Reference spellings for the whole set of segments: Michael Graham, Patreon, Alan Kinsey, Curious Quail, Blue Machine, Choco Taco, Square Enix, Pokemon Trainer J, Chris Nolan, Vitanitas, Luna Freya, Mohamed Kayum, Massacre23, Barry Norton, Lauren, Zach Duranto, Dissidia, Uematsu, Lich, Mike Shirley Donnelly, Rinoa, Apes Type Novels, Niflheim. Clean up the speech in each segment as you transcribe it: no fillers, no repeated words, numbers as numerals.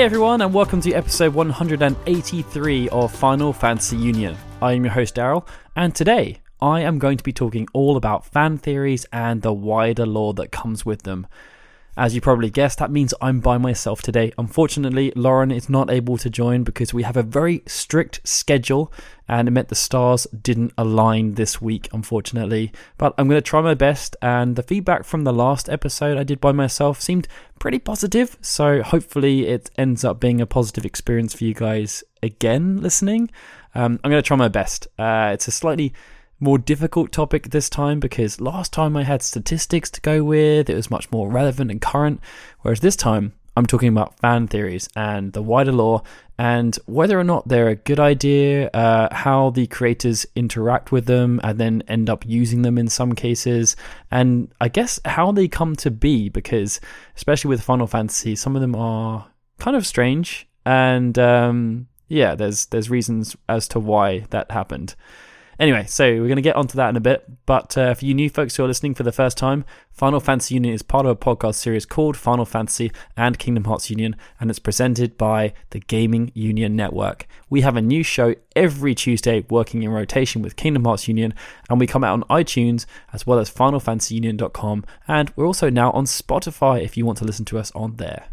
Hey everyone, and welcome to episode 183 of Final Fantasy Union. I am your host Daryl, and today I am going to be talking all about fan theories and the wider lore that comes with them. As you probably guessed, that means I'm by myself today. Unfortunately, Lauren is not able to join because we have a very strict schedule and it meant the stars didn't align this week, unfortunately. But I'm going to try my best, and the feedback from the last episode I did by myself seemed pretty positive. So hopefully it ends up being a positive experience for you guys again listening. I'm going to try my best. It's a slightly more difficult topic this time because last time I had statistics to go with, it was much more relevant and current, whereas this time I'm talking about fan theories and the wider lore and whether or not they're a good idea, how the creators interact with them and then end up using them in some cases, and I guess how they come to be, because especially with Final Fantasy, some of them are kind of strange, and yeah, there's reasons as to why that happened. Anyway, so we're going to get onto that in a bit, but for you new folks who are listening for the first time, Final Fantasy Union is part of a podcast series called Final Fantasy and Kingdom Hearts Union, and it's presented by the Gaming Union Network. We have a new show every Tuesday working in rotation with Kingdom Hearts Union, and we come out on iTunes as well as FinalFantasyUnion.com, and we're also now on Spotify if you want to listen to us on there.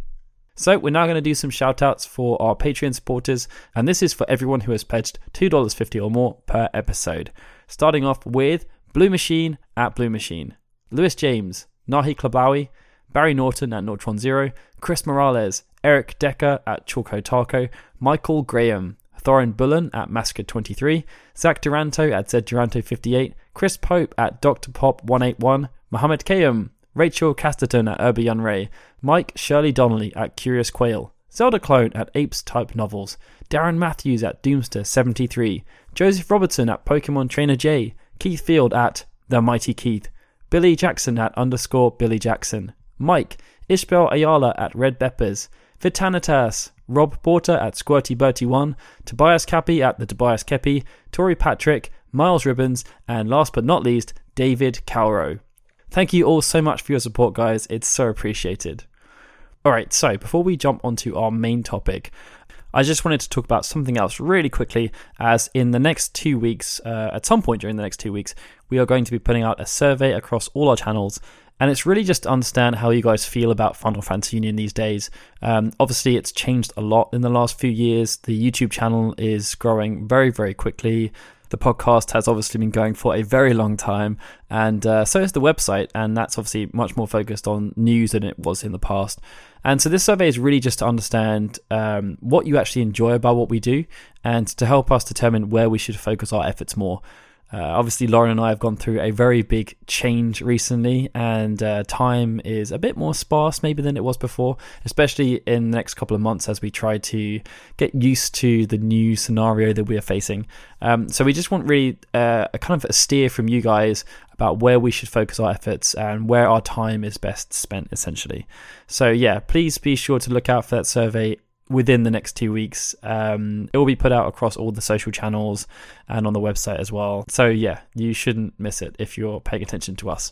So we're now going to do some shout outs for our Patreon supporters, and this is for everyone who has pledged $2.50 or more per episode. Starting off with Blue Machine at Blue Machine, Lewis James, Nahi Klabawi, Barry Norton at Nortron Zero, Chris Morales, Eric Decker at Choco Taco, Michael Graham, Thorin Bullen at Massacre23, Zach Duranto at ZDuranto58, Chris Pope at DrPop181, Mohamed Kayum, Rachel Casterton at Urban Unray, Mike Shirley Donnelly at Curious Quail, Zelda Clone at Apes Type Novels, Darren Matthews at Doomster73, Joseph Robertson at Pokemon Trainer J, Keith Field at The Mighty Keith, Billy Jackson at _Billy Jackson, Mike, Ishbel Ayala at Red Beppers, Vitanitas, Rob Porter at SquirtyBerty1, Tobias Cappy at The Tobias Kepi, Tori Patrick, Miles Ribbons, and last but not least, David Calro. Thank you all so much for your support, guys. It's so appreciated. Alright, so before we jump onto our main topic, I just wanted to talk about something else really quickly, as in the next 2 weeks, at some point during the next 2 weeks, we are going to be putting out a survey across all our channels, and it's really just to understand how you guys feel about Final Fantasy Union these days. Obviously, it's changed a lot in the last few years. The YouTube channel is growing very, very quickly. The podcast has obviously been going for a very long time, and so is the website, and that's obviously much more focused on news than it was in the past. And so this survey is really just to understand what you actually enjoy about what we do, and to help us determine where we should focus our efforts more. Obviously, Lauren and I have gone through a very big change recently, and time is a bit more sparse maybe than it was before, especially in the next couple of months as we try to get used to the new scenario that we are facing. So we just want really a kind of a steer from you guys about where we should focus our efforts and where our time is best spent, essentially. So yeah, please be sure to look out for that survey within the next 2 weeks. It will be put out across all the social channels and on the website as well. So yeah, you shouldn't miss it if you're paying attention to us.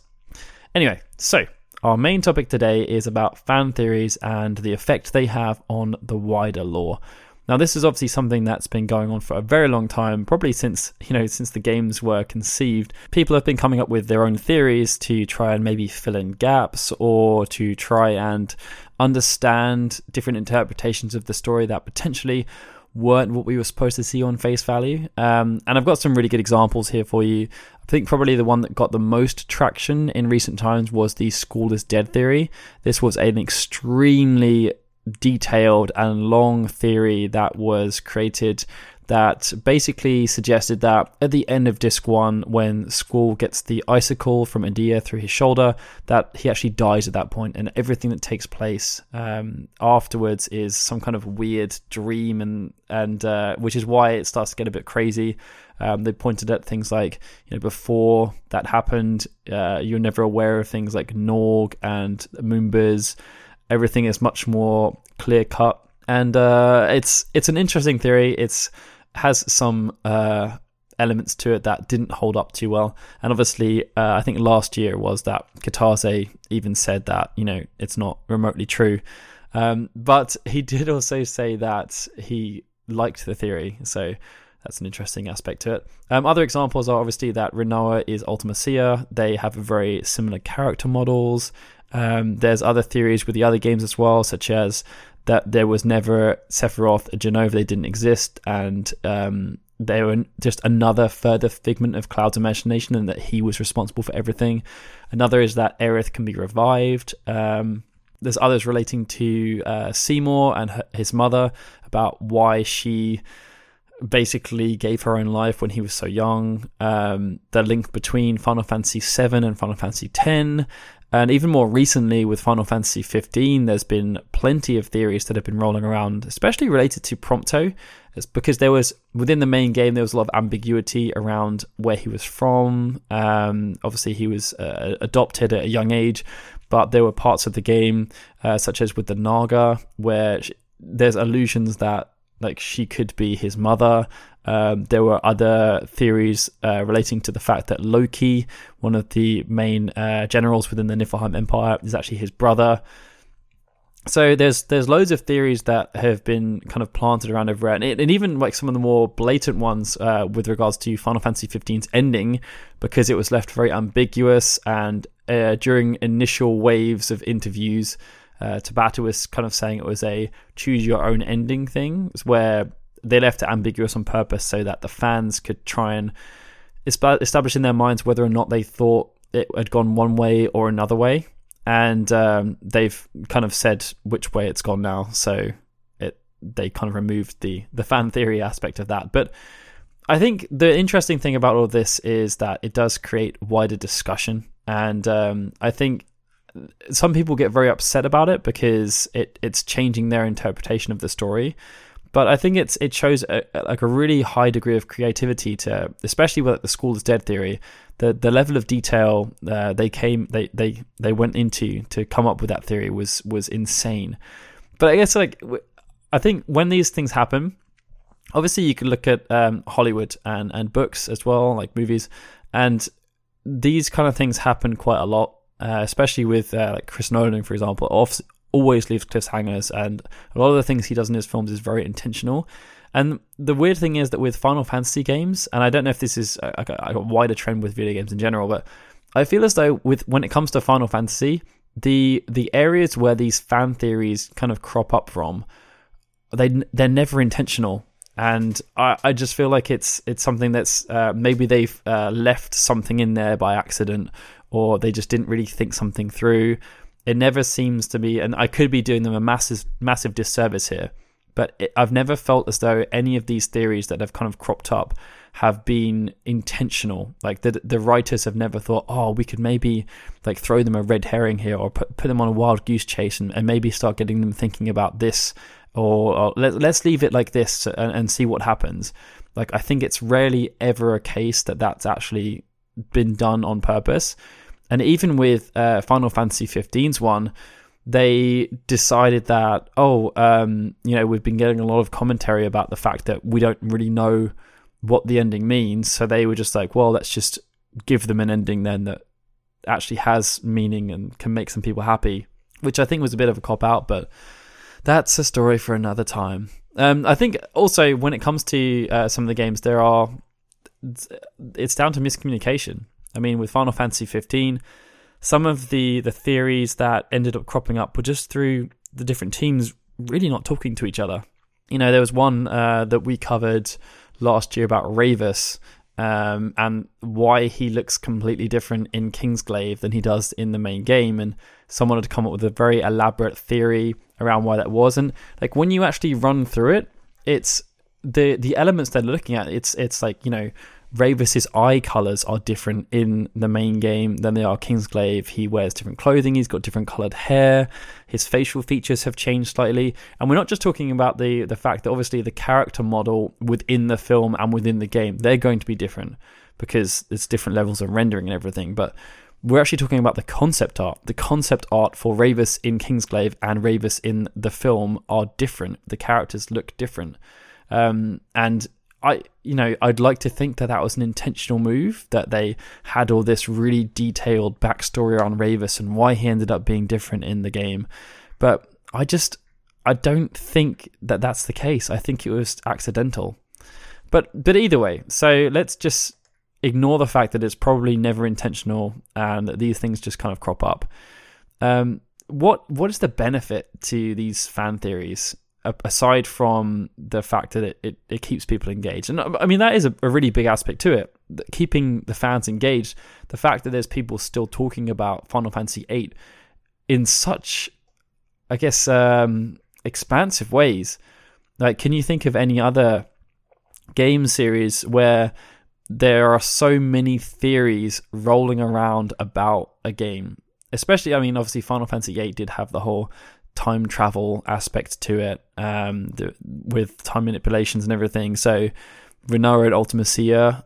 Anyway, so our main topic today is about fan theories and the effect they have on the wider lore. Now, this is obviously something that's been going on for a very long time, probably since the games were conceived. People have been coming up with their own theories to try and maybe fill in gaps, or to try and understand different interpretations of the story that potentially weren't what we were supposed to see on face value. And I've got some really good examples here for you. I think probably the one that got the most traction in recent times was the school is dead theory. This was an extremely detailed and long theory that was created that basically suggested that at the end of disc one, when Squall gets the icicle from India through his shoulder, that he actually dies at that point, and everything that takes place afterwards is some kind of weird dream, and which is why it starts to get a bit crazy. They pointed at things like, before that happened, you're never aware of things like Norg and Moombas. Everything is much more clear cut, and it's an interesting theory. It has some elements to it that didn't hold up too well, and obviously, I think last year was that Kitase even said that it's not remotely true. But he did also say that he liked the theory, so that's an interesting aspect to it. Other examples are obviously that Rinoa is Ultimecia. They have very similar character models. There's other theories with the other games as well, such as that there was never Sephiroth and Genova, they didn't exist, and they were just another further figment of Cloud's imagination, and that he was responsible for everything. Another is that Aerith can be revived. There's others relating to Seymour and his mother, about why she basically gave her own life when he was so young. The link between Final Fantasy VII and Final Fantasy X. And even more recently with Final Fantasy 15, there's been plenty of theories that have been rolling around, especially related to Prompto. It's because there was, within the main game, there was a lot of ambiguity around where he was from. Obviously, he was adopted at a young age, but there were parts of the game, such as with the Naga, where there's allusions that like she could be his mother. There were other theories relating to the fact that Loki, one of the main generals within the Niflheim Empire, is actually his brother. So there's loads of theories that have been kind of planted around everywhere, and even like some of the more blatant ones with regards to Final Fantasy XV's ending, because it was left very ambiguous, and during initial waves of interviews, Tabata was kind of saying it was a choose your own ending thing, where they left it ambiguous on purpose so that the fans could try and establish in their minds whether or not they thought it had gone one way or another way. And they've kind of said which way it's gone now. So they kind of removed the fan theory aspect of that. But I think the interesting thing about all this is that it does create wider discussion. And I think some people get very upset about it because it's changing their interpretation of the story. But I think it shows a really high degree of creativity to, especially with the school is dead theory, the level of detail they went into to come up with that theory was insane. But I guess I think when these things happen, obviously you can look at Hollywood and books as well, like movies, and these kind of things happen quite a lot, especially with like Chris Nolan, for example. Always leaves cliffhangers, and a lot of the things he does in his films is very intentional. And the weird thing is that with Final Fantasy games, and I don't know if this is a wider trend with video games in general, but I feel as though when it comes to Final Fantasy, the areas where these fan theories kind of crop up from, they're never intentional. And I just feel like it's something that's maybe they've left something in there by accident, or they just didn't really think something through. It never seems to be, and I could be doing them a massive disservice here, but I've never felt as though any of these theories that have kind of cropped up have been intentional. Like the writers have never thought, oh, we could maybe like throw them a red herring here, or put them on a wild goose chase and maybe start getting them thinking about this, or let's leave it like this and see what happens. Like I think it's rarely ever a case that's actually been done on purpose. And even with Final Fantasy 15's one, they decided that, we've been getting a lot of commentary about the fact that we don't really know what the ending means. So they were just like, well, let's just give them an ending then that actually has meaning and can make some people happy, which I think was a bit of a cop-out, but that's a story for another time. I think also when it comes to some of the games, it's down to miscommunication. I mean, with Final Fantasy 15, some of the theories that ended up cropping up were just through the different teams really not talking to each other. You know, there was one that we covered last year about Ravus and why he looks completely different in Kingsglaive than he does in the main game. And someone had come up with a very elaborate theory around why that was. And like when you actually run through it, it's the elements they're looking at. It's like, you know, Ravus's eye colours are different in the main game than they are Kingsglaive. He wears different clothing, he's got different coloured hair, his facial features have changed slightly. And we're not just talking about the fact that obviously the character model within the film and within the game, they're going to be different because it's different levels of rendering and everything. But we're actually talking about the concept art. The concept art for Ravus in Kingsglaive and Ravus in the film are different. The characters look different. And I'd like to think that was an intentional move, that they had all this really detailed backstory on Ravus and why he ended up being different in the game. But I just I don't think that that's the case. I think it was accidental. But either way, so let's just ignore the fact that it's probably never intentional and that these things just kind of crop up. What is the benefit to these fan theories, aside from the fact that it keeps people engaged? And I mean, that is a really big aspect to it, keeping the fans engaged. The fact that there's people still talking about Final Fantasy VIII in such, I guess, expansive ways. Like, can you think of any other game series where there are so many theories rolling around about a game? Especially, I mean, obviously Final Fantasy VIII did have the whole time travel aspect to it, with time manipulations and everything. So Renaro and Ultimecia,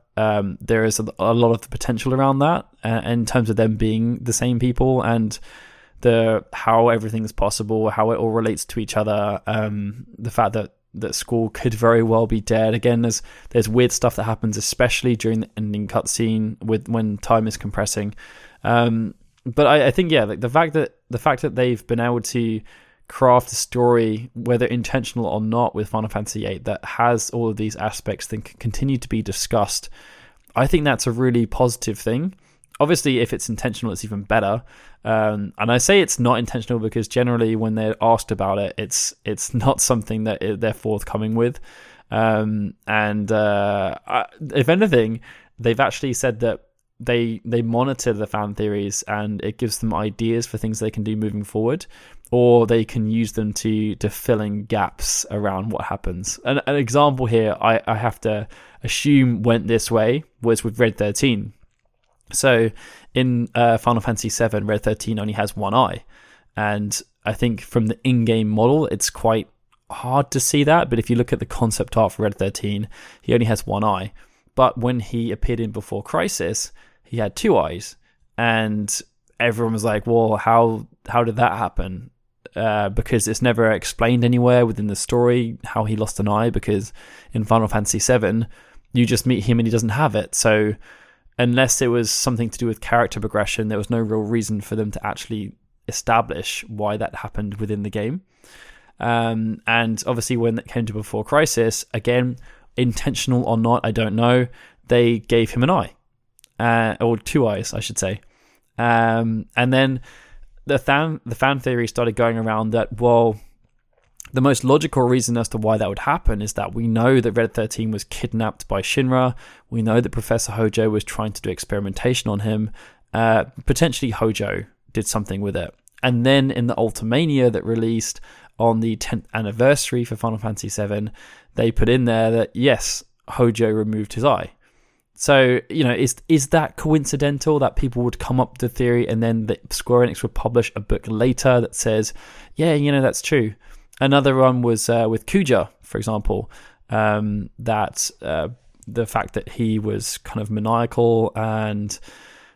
there is a lot of the potential around that, in terms of them being the same people and the how everything's possible, how it all relates to each other, the fact that school could very well be dead. Again, there's weird stuff that happens, especially during the ending cutscene when time is compressing. But I think, yeah, like the fact that they've been able to craft a story, whether intentional or not, with Final Fantasy VIII that has all of these aspects that can continue to be discussed, I think that's a really positive thing. Obviously, if it's intentional, it's even better. And I say it's not intentional because generally when they're asked about it, it's not something that they're forthcoming with. If anything, they've actually said that they monitor the fan theories and it gives them ideas for things they can do moving forward, or they can use them to fill in gaps around what happens. An example here I have to assume went this way was with Red 13. So in Final Fantasy VII, Red 13 only has one eye. And I think from the in-game model, it's quite hard to see that. But if you look at the concept art for Red 13, he only has one eye. But when he appeared in Before Crisis, he had two eyes. And everyone was like, well, how did that happen? Because it's never explained anywhere within the story how he lost an eye. Because in Final Fantasy VII, you just meet him and he doesn't have it. So unless it was something to do with character progression, there was no real reason for them to actually establish why that happened within the game. And obviously when it came to Before Crisis, again, intentional or not, I don't know, they gave him an eye, or two eyes, I should say. And then the fan theory started going around that, well, the most logical reason as to why that would happen is that we know that Red 13 was kidnapped by Shinra. We know that Professor Hojo was trying to do experimentation on him. Potentially Hojo did something with it. And then in the Ultimania that released on the 10th anniversary for Final Fantasy VII, they put in there that, yes, Hojo removed his eye. So, you know, is that coincidental that people would come up with the theory and then the Square Enix would publish a book later that says, yeah, you know, that's true? Another one was with Kuja, for example, that the fact that he was kind of maniacal and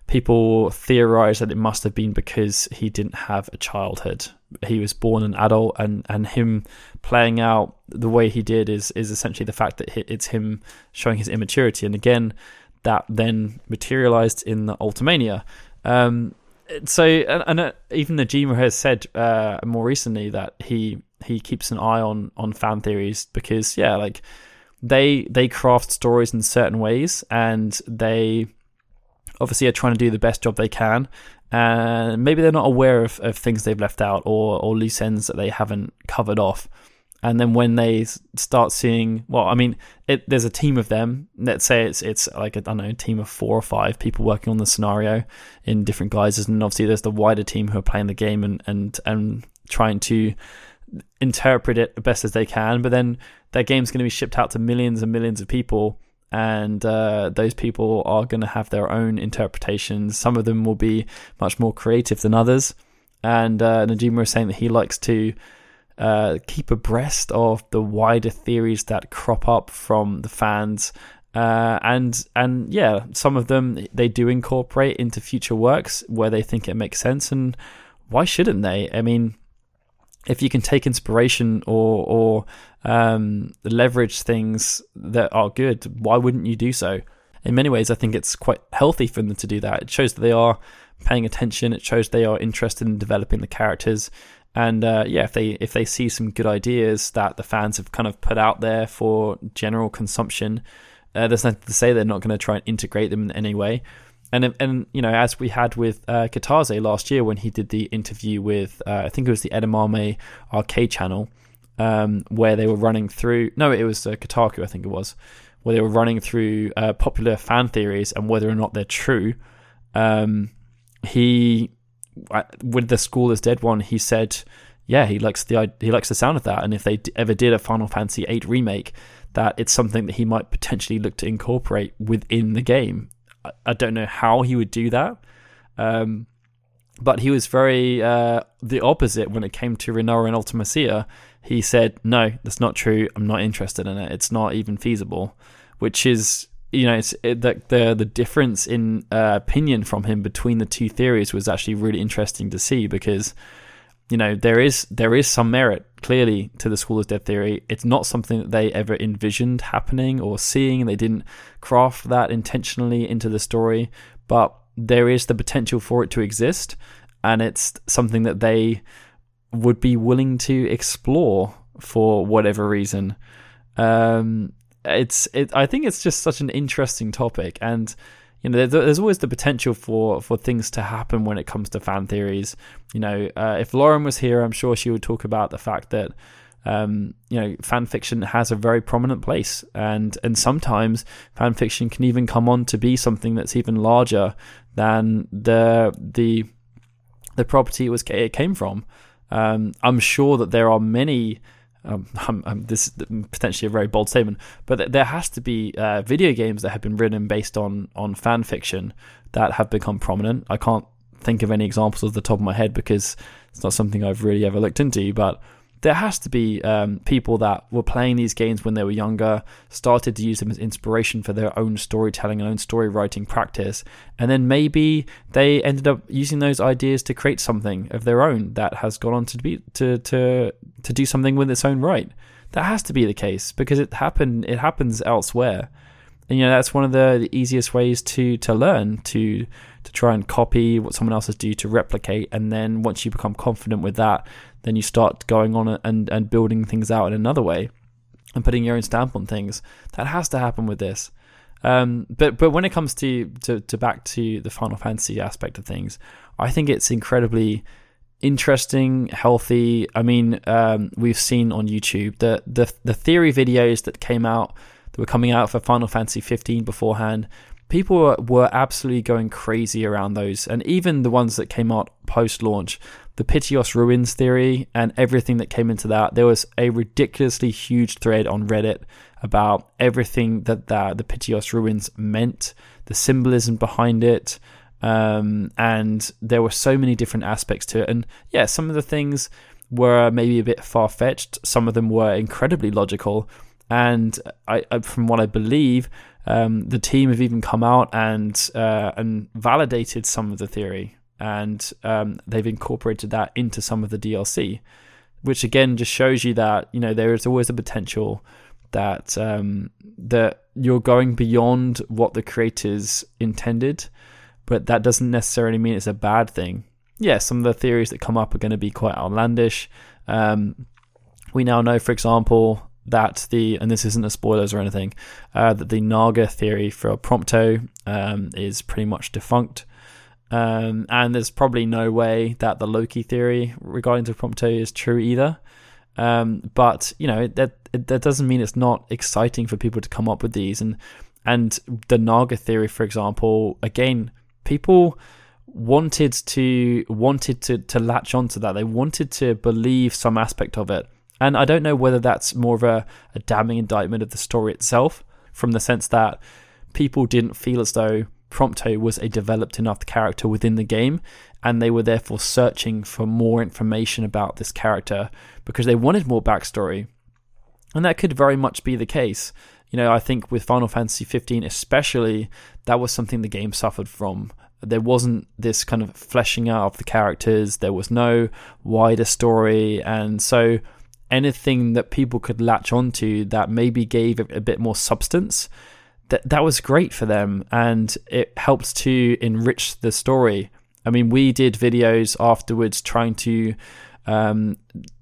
people theorized that it must have been because he didn't have a childhood. He was born an adult, and him playing out the way he did is essentially the fact that it's him showing his immaturity. And again, that then materialized in the Ultimania. So, and even Najima has said more recently that he keeps an eye on fan theories because, yeah, like they craft stories in certain ways and they obviously are trying to do the best job they can. And maybe they're not aware of things they've left out or loose ends that they haven't covered off. And then when they start seeing, well, I mean, there's a team of them. Let's say it's like, I don't know, a team of 4 or 5 people working on the scenario in different guises. And obviously there's the wider team who are playing the game and trying to interpret it the best as they can. But then that game's going to be shipped out to millions and millions of people. And those people are going to have their own interpretations. Some of them will be much more creative than others. And Najima was saying that he likes to keep abreast of the wider theories that crop up from the fans, and yeah, some of them they do incorporate into future works where they think it makes sense. And why shouldn't they? I mean, if you can take inspiration or leverage things that are good, why wouldn't you do so? In many ways, I think it's quite healthy for them to do that. It shows that they are paying attention. It shows they are interested in developing the characters. And yeah, if they see some good ideas that the fans have kind of put out there for general consumption, there's nothing to say they're not going to try and integrate them in any way. And you know, as we had with Kitase last year when he did the interview with I think it was the Edamame Arcade Channel, where they were running through. No, it was Kotaku, I think it was, where they were running through popular fan theories and whether or not they're true. He, with the School Is Dead one, he said, yeah, he likes the sound of that, and if they ever did a Final Fantasy VIII remake, that it's something that he might potentially look to incorporate within the game. I don't know how he would do that, but he was very the opposite when it came to Renora and Ultimecia. He said, no, that's not true, I'm not interested in it, it's not even feasible, which is, you know, the difference in opinion from him between the two theories was actually really interesting to see, because, you know, there is some merit clearly to the School Is Dead theory. It's not something that they ever envisioned happening or seeing. They didn't craft that intentionally into the story, but there is the potential for it to exist, and it's something that they would be willing to explore for whatever reason. I think it's just such an interesting topic, and you know, there's always the potential for things to happen when it comes to fan theories. You know, if Lauren was here, I'm sure she would talk about the fact that you know, fan fiction has a very prominent place, and sometimes fan fiction can even come on to be something that's even larger than the property it came from. I'm sure that there are many. This is potentially a very bold statement, but there has to be video games that have been written based on fan fiction that have become prominent. I can't think of any examples off the top of my head because it's not something I've really ever looked into, but there has to be people that were playing these games when they were younger, started to use them as inspiration for their own storytelling and own story writing practice, and then maybe they ended up using those ideas to create something of their own that has gone on to be to do something with its own right. That has to be the case because it happens elsewhere, and you know, that's one of the easiest ways to learn, to try and copy what someone else is doing, to replicate, and then once you become confident with that, then you start going on and building things out in another way and putting your own stamp on things. That has to happen with this. But when it comes to back to the Final Fantasy aspect of things, I think it's incredibly interesting, healthy. I mean, we've seen on YouTube the theory videos that were coming out for Final Fantasy 15 beforehand. People were absolutely going crazy around those, and even the ones that came out post-launch, the Pitios Ruins theory and everything that came into that. There was a ridiculously huge thread on Reddit about everything that the Pitios Ruins meant, the symbolism behind it, and there were so many different aspects to it. And yeah, some of the things were maybe a bit far-fetched, some of them were incredibly logical, and I from what I believe, the team have even come out and validated some of the theory, and they've incorporated that into some of the DLC, which again just shows you that, you know, there is always a potential that that you're going beyond what the creators intended, but that doesn't necessarily mean it's a bad thing. Yeah, some of the theories that come up are going to be quite outlandish. We now know, for example, that and this isn't a spoilers or anything, that the Naga theory for Prompto is pretty much defunct, and there's probably no way that the Loki theory regarding to Prompto is true either. But you know, that doesn't mean it's not exciting for people to come up with these, and the Naga theory, for example, again, people wanted to latch onto that. They wanted to believe some aspect of it. And I don't know whether that's more of a damning indictment of the story itself, from the sense that people didn't feel as though Prompto was a developed enough character within the game, and they were therefore searching for more information about this character because they wanted more backstory. And that could very much be the case. You know, I think with Final Fantasy 15 especially, that was something the game suffered from. There wasn't this kind of fleshing out of the characters. There was no wider story. And so anything that people could latch onto that maybe gave a bit more substance, that was great for them, and it helps to enrich the story. I mean, we did videos afterwards trying to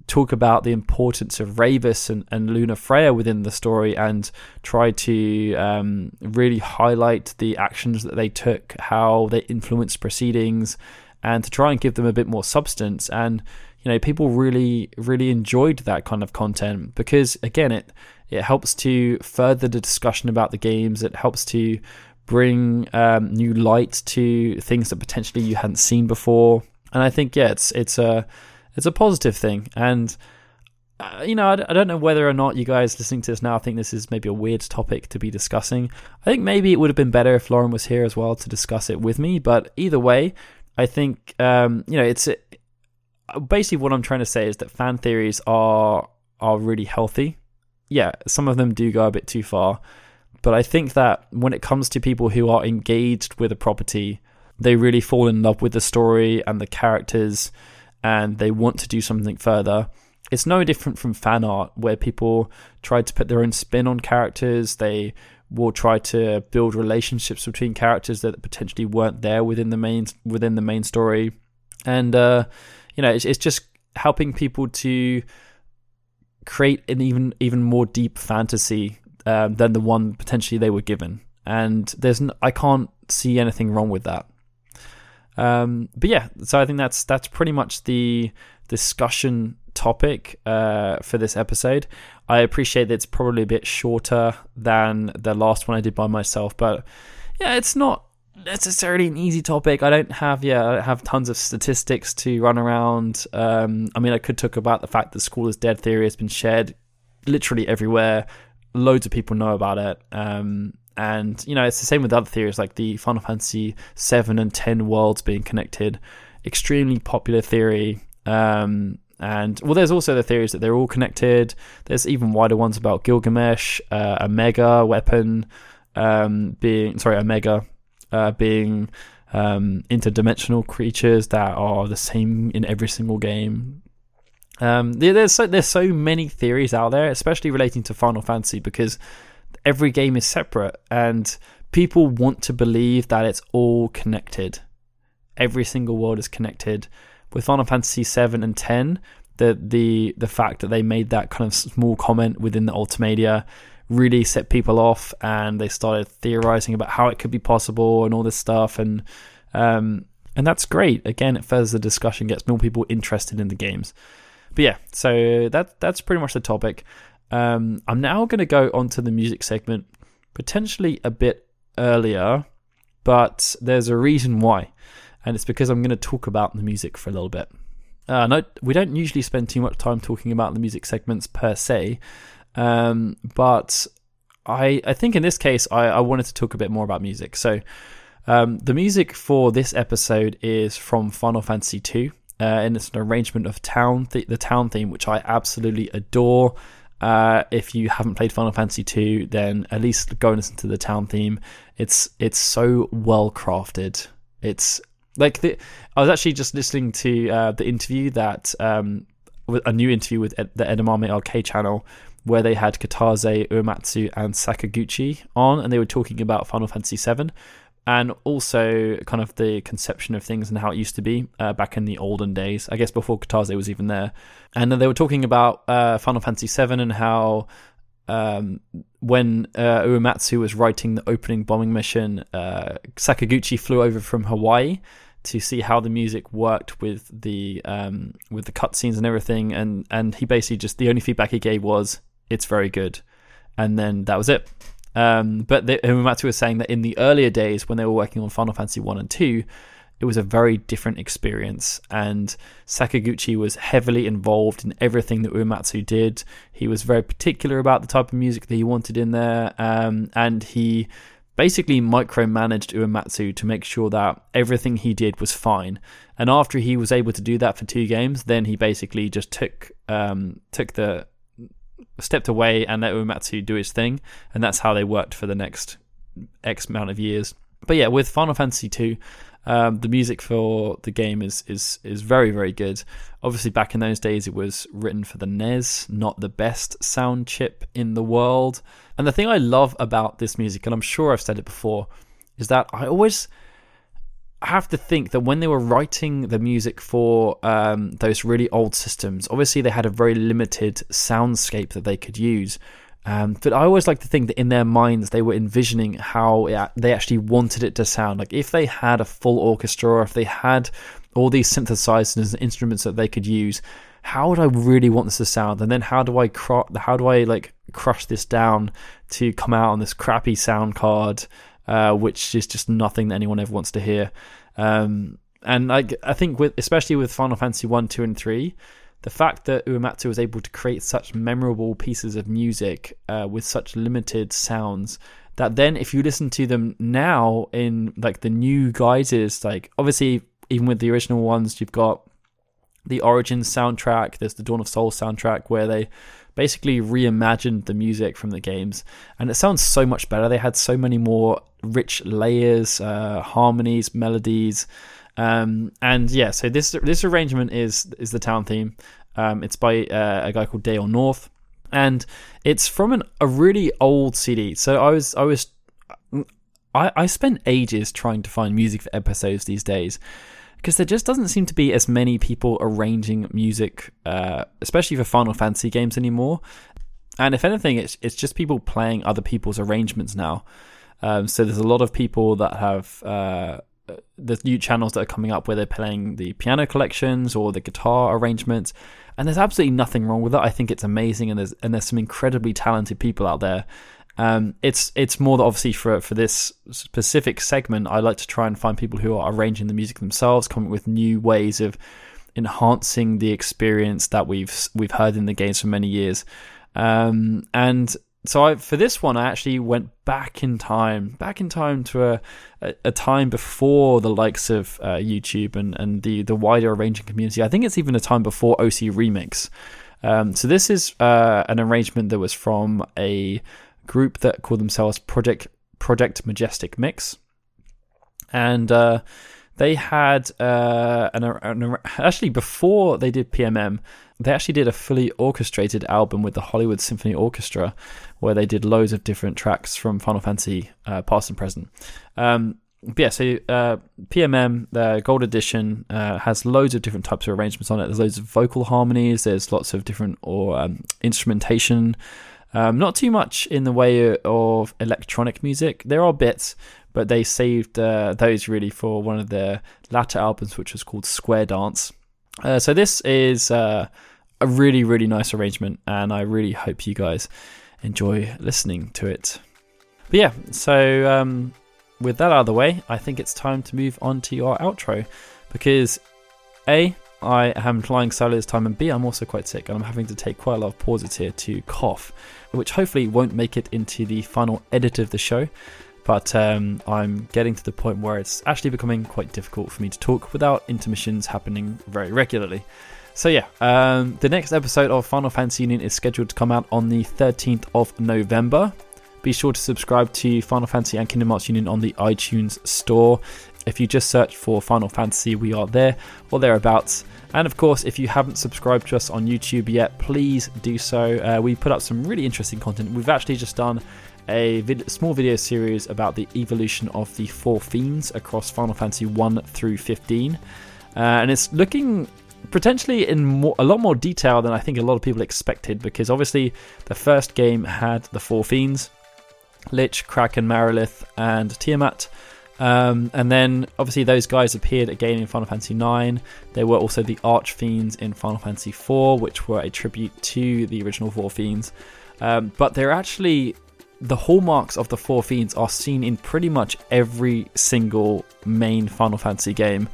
talk about the importance of Ravus and Luna Freya within the story, and try to really highlight the actions that they took, how they influenced proceedings, and to try and give them a bit more substance. And you know, people really, really enjoyed that kind of content, because again, it helps to further the discussion about the games. It helps to bring new light to things that potentially you hadn't seen before. And I think, yeah, it's a positive thing. And you know, I don't know whether or not you guys listening to this now think this is maybe a weird topic to be discussing. I think maybe it would have been better if Lauren was here as well to discuss it with me. But either way, I think you know, it's basically what I'm trying to say is that fan theories are really healthy. Yeah, some of them do go a bit too far, but I think that when it comes to people who are engaged with a property, they really fall in love with the story and the characters, and they want to do something further. It's no different from fan art, where people try to put their own spin on characters. They will try to build relationships between characters that potentially weren't there within the main story. And you know, it's just helping people to create an even more deep fantasy than the one potentially they were given. And I can't see anything wrong with that. But yeah, so I think that's pretty much the discussion topic for this episode. I appreciate that it's probably a bit shorter than the last one I did by myself, but yeah, it's not necessarily an easy topic. I don't have tons of statistics to run around. I mean, I could talk about the fact that school is dead theory has been shared literally everywhere. Loads of people know about it. And you know, it's the same with other theories, like the Final Fantasy 7 and 10 worlds being connected, extremely popular theory. And well, there's also the theories that they're all connected. There's even wider ones about Gilgamesh, Omega weapon being interdimensional creatures that are the same in every single game. There's so many theories out there, especially relating to Final Fantasy, because every game is separate, and people want to believe that it's all connected. Every single world is connected. With Final Fantasy 7 and 10, the fact that they made that kind of small comment within the Ultimedia really set people off, and they started theorizing about how it could be possible and all this stuff. And and that's great. Again, it furthers the discussion, gets more people interested in the games. But yeah, so that's pretty much the topic. I'm now going to go on to the music segment, potentially a bit earlier, but there's a reason why, and it's because I'm going to talk about the music for a little bit. No, we don't usually spend too much time talking about the music segments per se, but I think in this case, I wanted to talk a bit more about music. So the music for this episode is from Final Fantasy II, and it's an arrangement of the town theme, which I absolutely adore. If you haven't played Final Fantasy II, then at least go and listen to the town theme. It's so well crafted. It's like I was actually just listening to the interview that a new interview with the Edamame Arcade channel, where they had Kitase, Uematsu, and Sakaguchi on, and they were talking about Final Fantasy VII, and also kind of the conception of things and how it used to be back in the olden days, I guess before Kitase was even there. And then they were talking about Final Fantasy VII and how when Uematsu was writing the opening bombing mission, Sakaguchi flew over from Hawaii to see how the music worked with the cutscenes and everything, and he basically just the only feedback he gave was it's very good, and then that was it. But Uematsu was saying that in the earlier days when they were working on Final Fantasy 1 and 2, it was a very different experience, and Sakaguchi was heavily involved in everything that Uematsu did. He was very particular about the type of music that he wanted in there, and he basically micromanaged Uematsu to make sure that everything he did was fine. And after he was able to do that for two games, then he basically just stepped away and let Uematsu do his thing. And that's how they worked for the next X amount of years. But yeah, with Final Fantasy II, the music for the game is very, very good. Obviously, back in those days, it was written for the NES, not the best sound chip in the world. And the thing I love about this music, and I'm sure I've said it before, is that I always I have to think that when they were writing the music for those really old systems, obviously they had a very limited soundscape that they could use. But I always like to think that in their minds they were envisioning how they actually wanted it to sound. Like if they had a full orchestra, or if they had all these synthesizers and instruments that they could use, how would I really want this to sound? And then how do I crush this down to come out on this crappy sound card, which is just nothing that anyone ever wants to hear. And I think especially with Final Fantasy 1, 2, and 3, the fact that Uematsu was able to create such memorable pieces of music with such limited sounds, that then if you listen to them now in like the new guises, like obviously even with the original ones, you've got the Origins soundtrack, there's the Dawn of Soul soundtrack, where they basically reimagined the music from the games, and it sounds so much better. They had so many more rich layers, harmonies, melodies. So this arrangement is the town theme. It's by a guy called Dale North, and it's from a really old CD. So I spent ages trying to find music for episodes these days, because there just doesn't seem to be as many people arranging music, especially for Final Fantasy games anymore. And if anything, it's just people playing other people's arrangements now. So there's a lot of people that have the new channels that are coming up where they're playing the piano collections or the guitar arrangements, and there's absolutely nothing wrong with that. I think it's amazing, and there's some incredibly talented people out there. It's more that obviously for this specific segment, I like to try and find people who are arranging the music themselves, coming up with new ways of enhancing the experience that we've heard in the games for many years. For this one, I actually went back in time to a time before the likes of YouTube and the wider arranging community. I think it's even a time before OC Remix. So this is an arrangement that was from a group that called themselves Project Majestic Mix, and they had actually before they did PMM, they actually did a fully orchestrated album with the Hollywood Symphony Orchestra, where they did loads of different tracks from Final Fantasy past and present. PMM, the Gold Edition, has loads of different types of arrangements on it. There's loads of vocal harmonies. There's lots of different instrumentation. Not too much in the way of electronic music. There are bits, but they saved those really for one of their latter albums, which was called Square Dance. So this is a really, really nice arrangement, and I really hope you guys enjoy listening to it. But yeah, so with that out of the way, I think it's time to move on to our outro, because A, I am flying solo this time, and B, I'm also quite sick, and I'm having to take quite a lot of pauses here to cough, which hopefully won't make it into the final edit of the show. But I'm getting to the point where it's actually becoming quite difficult for me to talk without intermissions happening very regularly. So yeah, the next episode of Final Fantasy Union is scheduled to come out on the 13th of November. Be sure to subscribe to Final Fantasy and Kingdom Hearts Union on the iTunes store. If you just search for Final Fantasy, we are there or thereabouts. And of course, if you haven't subscribed to us on YouTube yet, please do so. We put up some really interesting content. We've actually just done a small video series about the evolution of the four themes across Final Fantasy 1 through 15. And it's looking potentially in a lot more detail than I think a lot of people expected, because obviously the first game had the four fiends, Lich, Kraken, Marylith, and Tiamat. And then obviously those guys appeared again in Final Fantasy 9. They were also the Archfiends in Final Fantasy 4, which were a tribute to the original four fiends. But they're actually, the hallmarks of the four fiends are seen in pretty much every single main Final Fantasy game,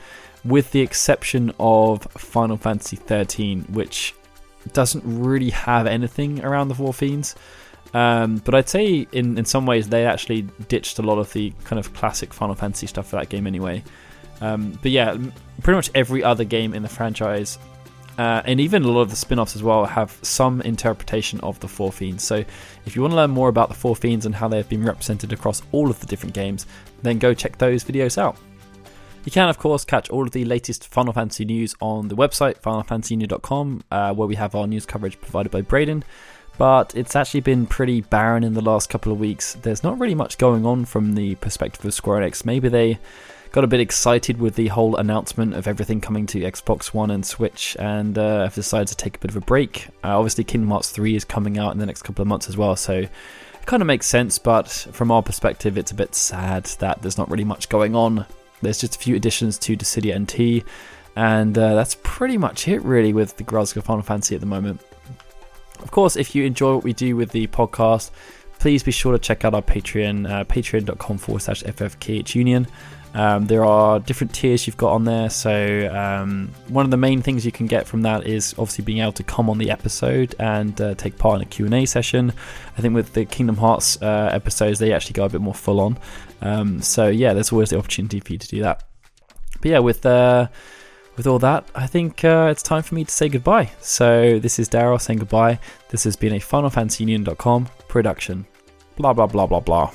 with the exception of Final Fantasy 13, which doesn't really have anything around the four fiends. But I'd say in some ways they actually ditched a lot of the kind of classic Final Fantasy stuff for that game anyway. But yeah, pretty much every other game in the franchise, and even a lot of the spin-offs as well, have some interpretation of the Four Fiends. So if you want to learn more about the Four Fiends and how they have been represented across all of the different games, then go check those videos out. You can, of course, catch all of the latest Final Fantasy news on the website, FinalFantasyUnion.com, where we have our news coverage provided by Braden. But it's actually been pretty barren in the last couple of weeks. There's not really much going on from the perspective of Square Enix. Maybe they got a bit excited with the whole announcement of everything coming to Xbox One and Switch, and I've decided to take a bit of a break. Obviously Kingdom Hearts 3 is coming out in the next couple of months as well, so it kind of makes sense, but from our perspective it's a bit sad that there's not really much going on. There's just a few additions to Dissidia and T, and that's pretty much it really with the Grazka Final Fantasy at the moment. Of course, if you enjoy what we do with the podcast, please be sure to check out our Patreon, patreon.com/FFKHUnion. There are different tiers you've got on there, so one of the main things you can get from that is obviously being able to come on the episode and take part in a Q&A session. I think with the Kingdom Hearts episodes, they actually go a bit more full on. So yeah, there's always the opportunity for you to do that. But yeah, with all that, I think it's time for me to say goodbye. So this is Daryl saying goodbye. This has been a FinalFantasyUnion.com production. Blah, blah, blah, blah, blah.